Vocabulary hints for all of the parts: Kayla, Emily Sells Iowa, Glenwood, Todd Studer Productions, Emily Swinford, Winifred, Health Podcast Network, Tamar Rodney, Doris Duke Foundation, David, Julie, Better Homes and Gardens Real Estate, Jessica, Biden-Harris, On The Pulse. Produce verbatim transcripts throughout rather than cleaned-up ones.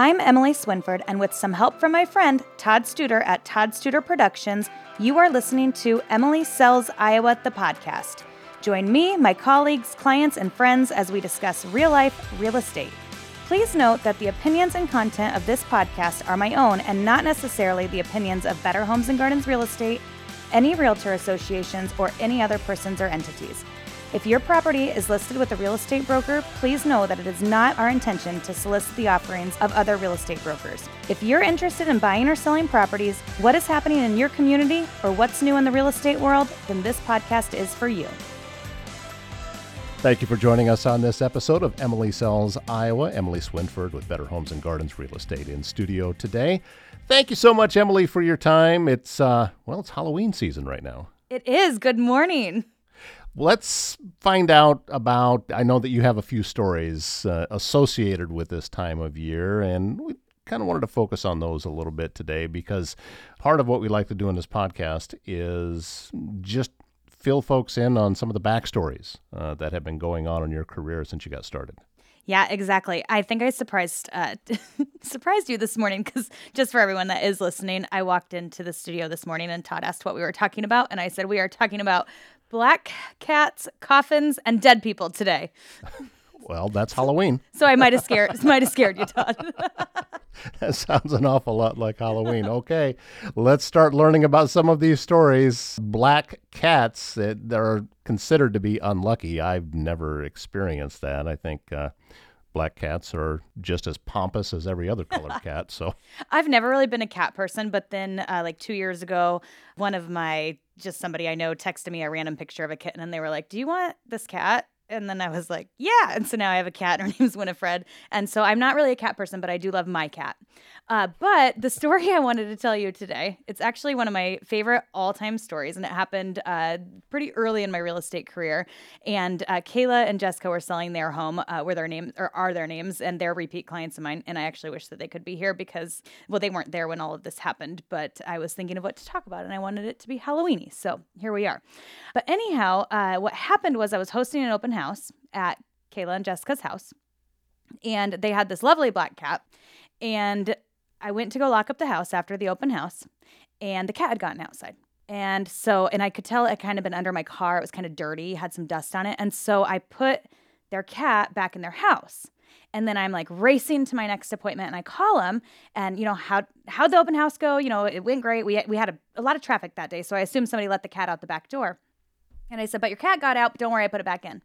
I'm Emily Swinford, and with some help from my friend, Todd Studer at Todd Studer Productions, you are listening to Emily Sells Iowa, the podcast. Join me, my colleagues, clients, and friends as we discuss real-life real estate. Please note that the opinions and content of this podcast are my own and not necessarily the opinions of Better Homes and Gardens Real Estate, any realtor associations, or any other persons or entities. If your property is listed with a real estate broker, please know that it is not our intention to solicit the offerings of other real estate brokers. If you're interested in buying or selling properties, what is happening in your community, or what's new in the real estate world, then this podcast is for you. Thank you for joining us on this episode of Emily Sells Iowa. Emily Swinford with Better Homes and Gardens Real Estate in studio today. Thank you so much, Emily, for your time. It's, uh, well, it's Halloween season right now. It is. Good morning. Let's find out about, I know that you have a few stories uh, associated with this time of year, and we kind of wanted to focus on those a little bit today because part of what we like to do in this podcast is just fill folks in on some of the backstories uh, that have been going on in your career since you got started. Yeah, exactly. I think I surprised uh, surprised you this morning because just for everyone that is listening, I walked into the studio this morning and Todd asked what we were talking about, and I said we are talking about black cats, coffins, and dead people today. Well, that's Halloween. So I might have scared might have scared you, Todd. That sounds an awful lot like Halloween. Okay, let's start learning about some of these stories. Black cats that are considered to be unlucky. I've never experienced that. I think uh, black cats are just as pompous as every other colored cat. So I've never really been a cat person, but then uh, like two years ago, one of my, just somebody I know texted me a random picture of a kitten, and they were like, "Do you want this cat?" And then I was like, yeah. And so now I have a cat. Her name's Winifred. And so I'm not really a cat person, but I do love my cat. Uh, but the story I wanted to tell you today, it's actually one of my favorite all-time stories. And it happened uh, pretty early in my real estate career. And uh, Kayla and Jessica were selling their home, uh, were their names, or are their names, and they're repeat clients of mine. And I actually wish that they could be here because, well, they weren't there when all of this happened. But I was thinking of what to talk about, and I wanted it to be Halloween-y. So here we are. But anyhow, uh, what happened was I was hosting an open house. house at Kayla and Jessica's house, and they had this lovely black cat, and I went to go lock up the house after the open house, and the cat had gotten outside. And so, and I could tell it had kind of been under my car. It was kind of dirty, had some dust on it. And so I put their cat back in their house. And then I'm like racing to my next appointment, and I call him, and you know, how, how'd the open house go? You know, it went great. We, we had a, a lot of traffic that day. So I assumed somebody let the cat out the back door. And I said, but your cat got out. Don't worry. I put it back in.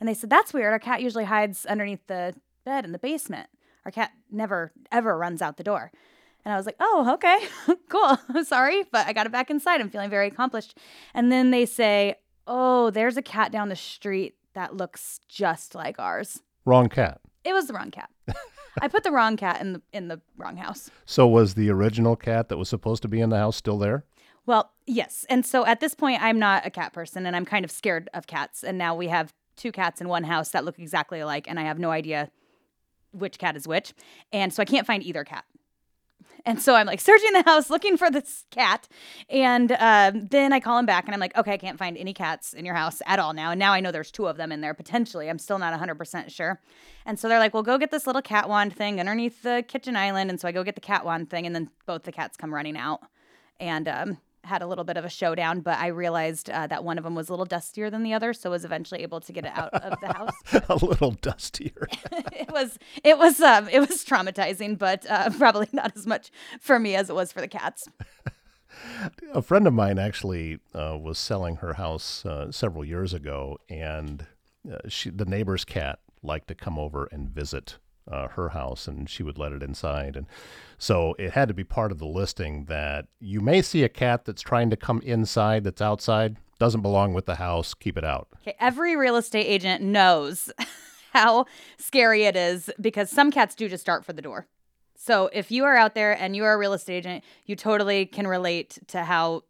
And they said, that's weird. Our cat usually hides underneath the bed in the basement. Our cat never, ever runs out the door. And I was like, oh, okay, cool. I'm sorry, but I got it back inside. I'm feeling very accomplished. And then they say, oh, there's a cat down the street that looks just like ours. Wrong cat. It was the wrong cat. I put the wrong cat in the, in the wrong house. So was the original cat that was supposed to be in the house still there? Well, yes. And so at this point, I'm not a cat person, and I'm kind of scared of cats. And now we have two cats in one house that look exactly alike, and I have no idea which cat is which. And so I can't find either cat. And so I'm like searching the house looking for this cat. And uh, then I call him back, and I'm like, okay, I can't find any cats in your house at all now. And now I know there's two of them in there potentially. I'm still not one hundred percent sure. And so they're like, well, go get this little cat wand thing underneath the kitchen island. And so I go get the cat wand thing, and then both the cats come running out. And um had a little bit of a showdown, but I realized uh, that one of them was a little dustier than the other, so was eventually able to get it out of the house. A little dustier. It was, it was, um, it was traumatizing, but uh, probably not as much for me as it was for the cats. A friend of mine actually uh, was selling her house uh, several years ago, and uh, she, the neighbor's cat liked to come over and visit Uh, her house, and she would let it inside. And so it had to be part of the listing that you may see a cat that's trying to come inside, that's outside, doesn't belong with the house, keep it out. Okay, every real estate agent knows how scary it is because some cats do just dart for the door. So if you are out there and you are a real estate agent, you totally can relate to how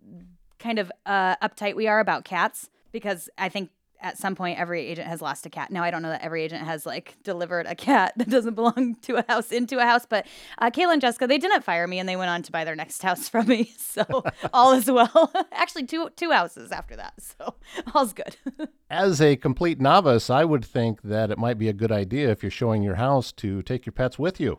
kind of uh, uptight we are about cats, because I think at some point, every agent has lost a cat. Now, I don't know that every agent has, like, delivered a cat that doesn't belong to a house into a house. But uh, Kayla and Jessica, they didn't fire me, and they went on to buy their next house from me. So all is well. Actually, two two houses after that. So all's good. As a complete novice, I would think that it might be a good idea if you're showing your house to take your pets with you.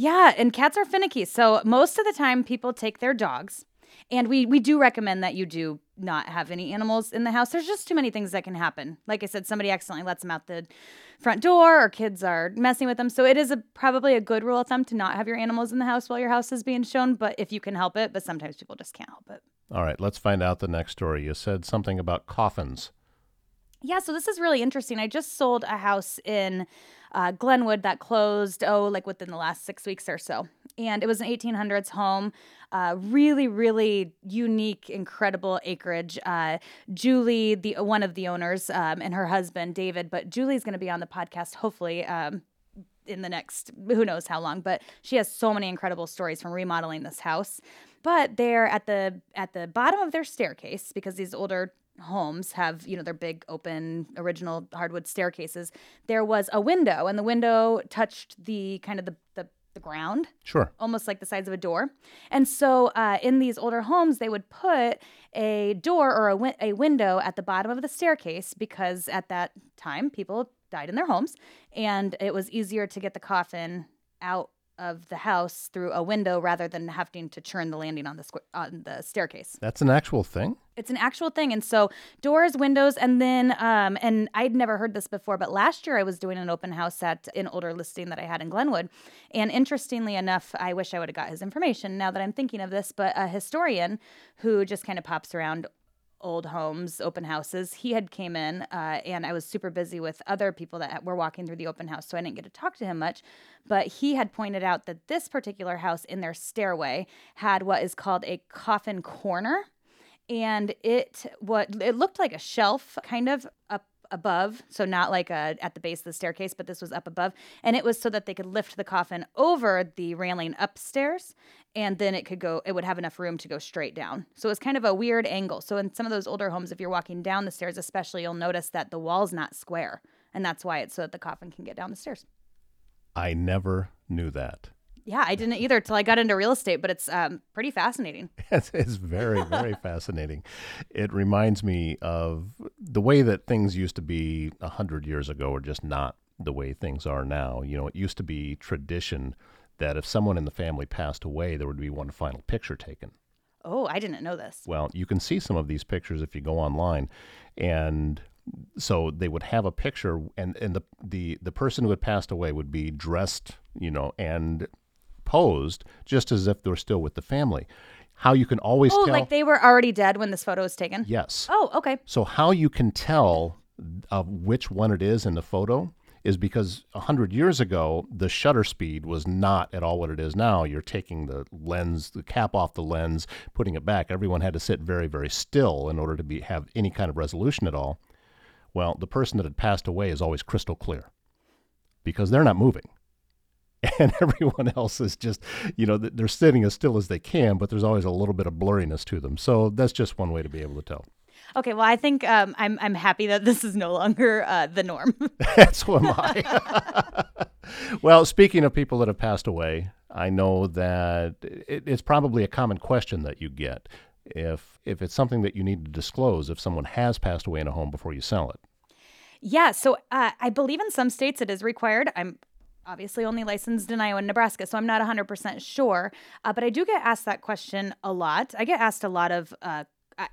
Yeah, and cats are finicky. So most of the time people take their dogs. And we, we do recommend that you do not have any animals in the house. There's just too many things that can happen. Like I said, somebody accidentally lets them out the front door or kids are messing with them. So it is a, probably a good rule of thumb to not have your animals in the house while your house is being shown, but if you can help it. But sometimes people just can't help it. All right, let's find out the next story. You said something about coffins. Yeah, so this is really interesting. I just sold a house in uh, Glenwood that closed, oh, like within the last six weeks or so. And it was an eighteen hundreds home, uh, really, really unique, incredible acreage. Uh, Julie, the one of the owners, um, and her husband, David, but Julie's going to be on the podcast, hopefully, um, in the next, who knows how long, but she has so many incredible stories from remodeling this house. But they're at the, at the bottom of their staircase, because these older homes have, you know, their big open original hardwood staircases, there was a window, and the window touched the kind of the, the the ground. Sure. Almost like the sides of a door. And so uh, in these older homes, they would put a door or a, win- a window at the bottom of the staircase, because at that time, people died in their homes, and it was easier to get the coffin out of the house through a window rather than having to churn the landing on the squ- on the staircase. That's an actual thing? It's an actual thing. And so doors, windows, and then, um, and I'd never heard this before, but last year I was doing an open house at an older listing that I had in Glenwood. And interestingly enough, I wish I would have got his information now that I'm thinking of this, but a historian who just kind of pops around old homes, open houses. He had came in, uh, and I was super busy with other people that were walking through the open house, so I didn't get to talk to him much. But he had pointed out that this particular house in their stairway had what is called a coffin corner, and it what it looked like a shelf, kind of up above, so not like a, at the base of the staircase, but this was up above, and it was so that they could lift the coffin over the railing upstairs, and then it could go, it would have enough room to go straight down. So it's kind of a weird angle. So in some of those older homes, if you're walking down the stairs especially, you'll notice that the wall's not square, and that's why it's so that the coffin can get down the stairs. I never knew that. Yeah, I didn't either till I got into real estate, but it's um, pretty fascinating. It's, it's very, very fascinating. It reminds me of the way that things used to be one hundred years ago are just not the way things are now. You know, it used to be tradition that if someone in the family passed away, there would be one final picture taken. Oh, I didn't know this. Well, you can see some of these pictures if you go online, and so they would have a picture, and, and the, the, the person who had passed away would be dressed, you know, and posed just as if they're still with the family. How you can always oh, tell... Oh, like they were already dead when this photo was taken? Yes. Oh, okay. So how you can tell uh, which one it is in the photo is because one hundred years ago, the shutter speed was not at all what it is now. You're taking the lens, the cap off the lens, putting it back. Everyone had to sit very, very still in order to be have any kind of resolution at all. Well, the person that had passed away is always crystal clear because they're not moving. And everyone else is just, you know, they're sitting as still as they can, but there's always a little bit of blurriness to them. So that's just one way to be able to tell. Okay, well, I think um, I'm I'm happy that this is no longer uh, the norm. That's what am I. Well, speaking of people that have passed away, I know that it, it's probably a common question that you get if if it's something that you need to disclose if someone has passed away in a home before you sell it. Yeah, so uh, I believe in some states it is required. I'm obviously only licensed in Iowa and Nebraska, so I'm not one hundred percent sure. Uh, but I do get asked that question a lot. I get asked a lot of, uh,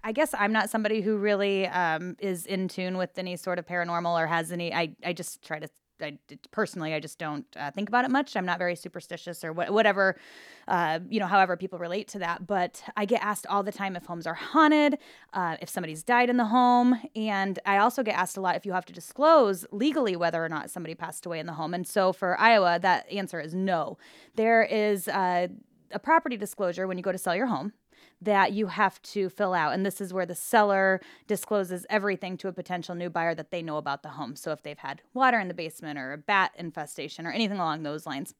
I guess I'm not somebody who really um, is in tune with any sort of paranormal or has any, I, I just try to, I, personally, I just don't uh, think about it much. I'm not very superstitious or wh- whatever, uh, you know, however people relate to that. But I get asked all the time if homes are haunted, uh, if somebody's died in the home. And I also get asked a lot if you have to disclose legally whether or not somebody passed away in the home. And so for Iowa, that answer is no. There is uh, a property disclosure when you go to sell your home that you have to fill out. And this is where the seller discloses everything to a potential new buyer that they know about the home. So if they've had water in the basement or a bat infestation or anything along those lines.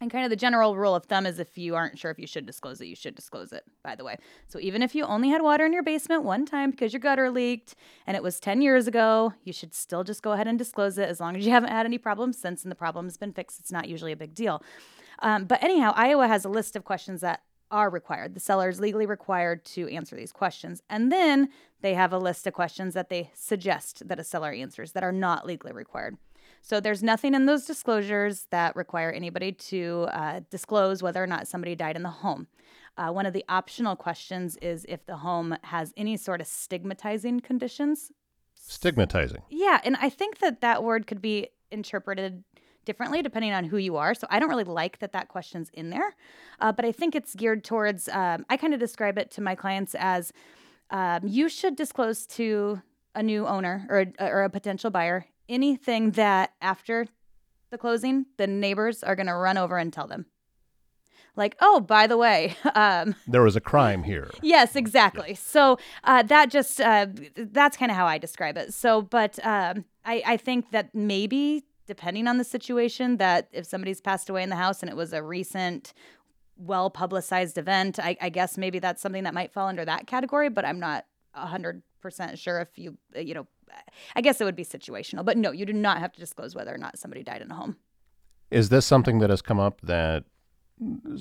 And kind of the general rule of thumb is if you aren't sure if you should disclose it, you should disclose it, by the way. So even if you only had water in your basement one time because your gutter leaked and it was ten years ago, you should still just go ahead and disclose it as long as you haven't had any problems since and the problem's been fixed. It's not usually a big deal. Um, but anyhow, Iowa has a list of questions that are required. The seller is legally required to answer these questions. And then they have a list of questions that they suggest that a seller answers that are not legally required. So there's nothing in those disclosures that require anybody to uh, disclose whether or not somebody died in the home. Uh, one of the optional questions is if the home has any sort of stigmatizing conditions. Stigmatizing. Yeah, and I think that that word could be interpreted differently depending on who you are. So I don't really like that that question's in there, uh, but I think it's geared towards, um, I kind of describe it to my clients as um, you should disclose to a new owner or a, or a potential buyer anything that after the closing, the neighbors are going to run over and tell them. Like, oh, by the way. Um, there was a crime here. Yes, exactly. Yeah. So uh, that just, uh, that's kind of how I describe it. So, but um, I, I think that maybe depending on the situation, that if somebody's passed away in the house and it was a recent, well-publicized event, I, I guess maybe that's something that might fall under that category, but I'm not one hundred percent sure if you, you know, I guess it would be situational. But no, you do not have to disclose whether or not somebody died in a home. Is this something that has come up that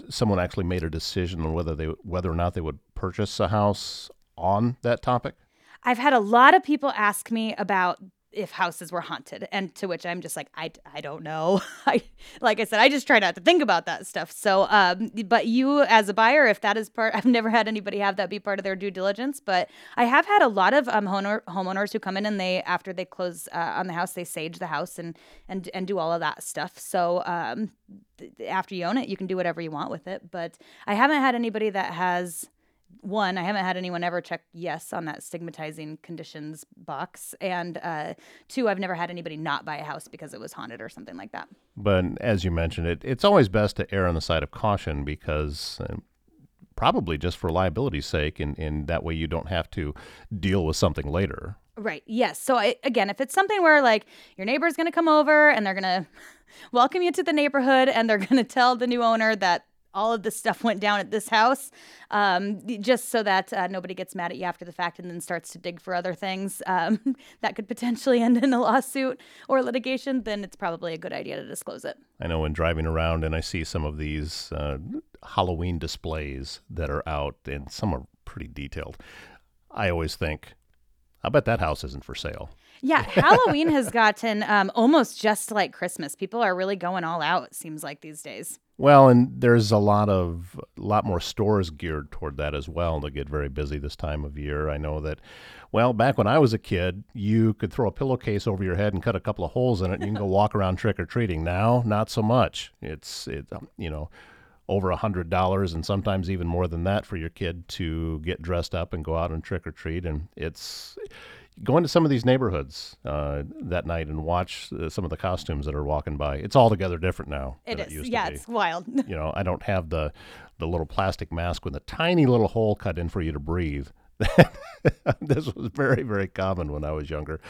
someone actually made a decision on whether they, whether or not they would purchase a house on that topic? I've had a lot of people ask me about if houses were haunted, and to which I'm just like, I, I don't know. I, like I said, I just try not to think about that stuff. So, um, but you as a buyer, if that is part, I've never had anybody have that be part of their due diligence, but I have had a lot of um, homeowners who come in and they, after they close uh, on the house, they sage the house and, and, and do all of that stuff. So, um, th- after you own it, you can do whatever you want with it. But I haven't had anybody that has One, I haven't had anyone ever check yes on that stigmatizing conditions box. And uh, two, I've never had anybody not buy a house because it was haunted or something like that. But as you mentioned, it it's always best to err on the side of caution because uh, probably just for liability's sake, and, and that way you don't have to deal with something later. Right. Yes. So I, again, if it's something where like your neighbor's going to come over and they're going to welcome you to the neighborhood and they're going to tell the new owner that all of this stuff went down at this house, um, just so that uh, nobody gets mad at you after the fact and then starts to dig for other things um, that could potentially end in a lawsuit or litigation, then it's probably a good idea to disclose it. I know when driving around and I see some of these uh, Halloween displays that are out, and some are pretty detailed, I always think, I bet that house isn't for sale. Yeah, Halloween has gotten um, almost just like Christmas. People are really going all out, it seems like, these days. Well, and there's a lot of, a lot more stores geared toward that as well. They get very busy this time of year. I know that, well, back when I was a kid, you could throw a pillowcase over your head and cut a couple of holes in it, and you can go walk around trick-or-treating. Now, not so much. It's, it, you know, over one hundred dollars and sometimes even more than that for your kid to get dressed up and go out and trick-or-treat. And it's going to some of these neighborhoods uh, that night and watch uh, some of the costumes that are walking by. It's altogether different now. It is. It used yeah, to be. It's wild. You know, I don't have the the little plastic mask with a tiny little hole cut in for you to breathe. This was very, very common when I was younger.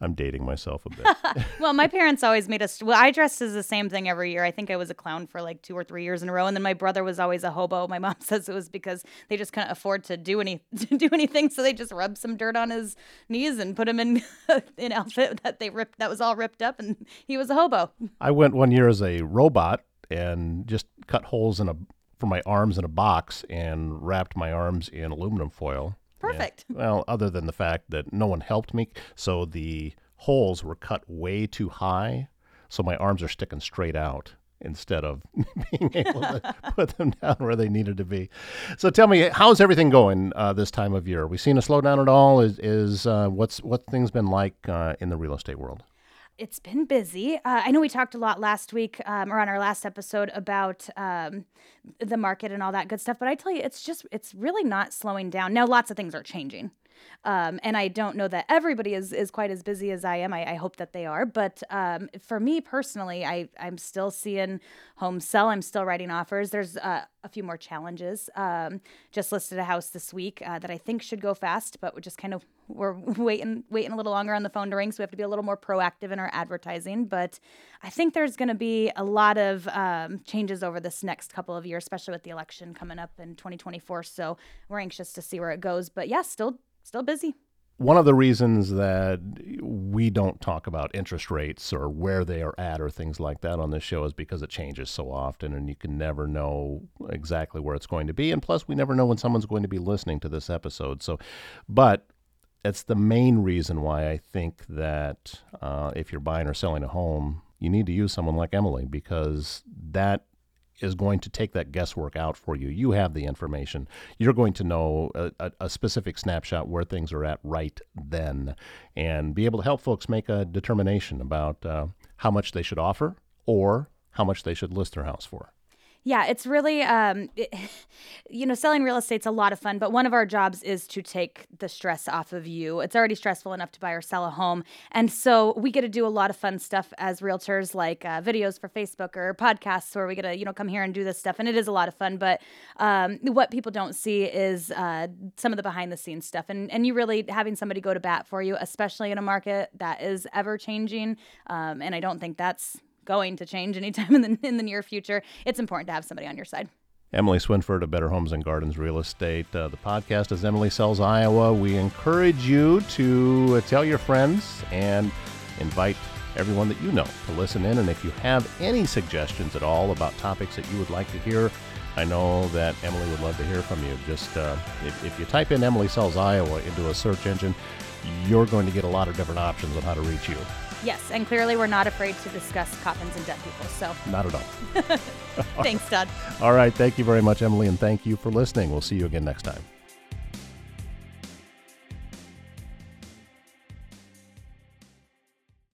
I'm dating myself a bit. Well, my parents always made us, well, I dressed as the same thing every year. I think I was a clown for like two or three years in a row. And then my brother was always a hobo. My mom says it was because they just couldn't afford to do any to do anything. So they just rubbed some dirt on his knees and put him in an outfit that they ripped, that was all ripped up. And he was a hobo. I went one year as a robot and just cut holes in a, for my arms in a box and wrapped my arms in aluminum foil. Perfect. Yeah. Well, other than the fact that no one helped me, so the holes were cut way too high, so my arms are sticking straight out instead of being able to put them down where they needed to be. So tell me, how's everything going uh, this time of year? Are we seeing a slowdown at all? Is, is uh, what's what things been like uh, in the real estate world? It's been busy. Uh, I know we talked a lot last week um, or on our last episode about um, the market and all that good stuff. But I tell you, it's just, it's really not slowing down. Now, lots of things are changing. Um, and I don't know that everybody is, is quite as busy as I am. I, I hope that they are. But um, for me personally, I, I'm still seeing homes sell. I'm still writing offers. There's uh, a few more challenges. Um, just listed a house this week uh, that I think should go fast, but we're just kind of we're waiting, waiting a little longer on the phone to ring. So we have to be a little more proactive in our advertising. But I think there's going to be a lot of um, changes over this next couple of years, especially with the election coming up in twenty twenty-four. So we're anxious to see where it goes. But yeah, still. Still busy. One of the reasons that we don't talk about interest rates or where they are at or things like that on this show is because it changes so often and you can never know exactly where it's going to be. And plus, we never know when someone's going to be listening to this episode. So, but that's the main reason why I think that uh, if you're buying or selling a home, you need to use someone like Emily, because that is going to take that guesswork out for you. You have the information. You're going to know a, a, a specific snapshot where things are at right then, and be able to help folks make a determination about uh, how much they should offer or how much they should list their house for. Yeah, it's really, um, it, you know, selling real estate's a lot of fun, but one of our jobs is to take the stress off of you. It's already stressful enough to buy or sell a home. And so we get to do a lot of fun stuff as realtors, like uh, videos for Facebook or podcasts where we get to, you know, come here and do this stuff. And it is a lot of fun. But um, what people don't see is uh, some of the behind the scenes stuff. And, and you really having somebody go to bat for you, especially in a market that is ever changing. Um, and I don't think that's going to change anytime in the in the near future. It's important to have somebody on your side. Emily Swinford of Better Homes and Gardens Real Estate. Uh, the podcast is Emily Sells Iowa. We encourage you to uh, tell your friends and invite everyone that you know to listen in. And if you have any suggestions at all about topics that you would like to hear, I know that Emily would love to hear from you. Just uh, if, if you type in Emily Sells Iowa into a search engine, you're going to get a lot of different options on how to reach you. Yes, and clearly we're not afraid to discuss coffins and dead people, so. Not at all. Thanks, Todd. All right, thank you very much, Emily, and thank you for listening. We'll see you again next time.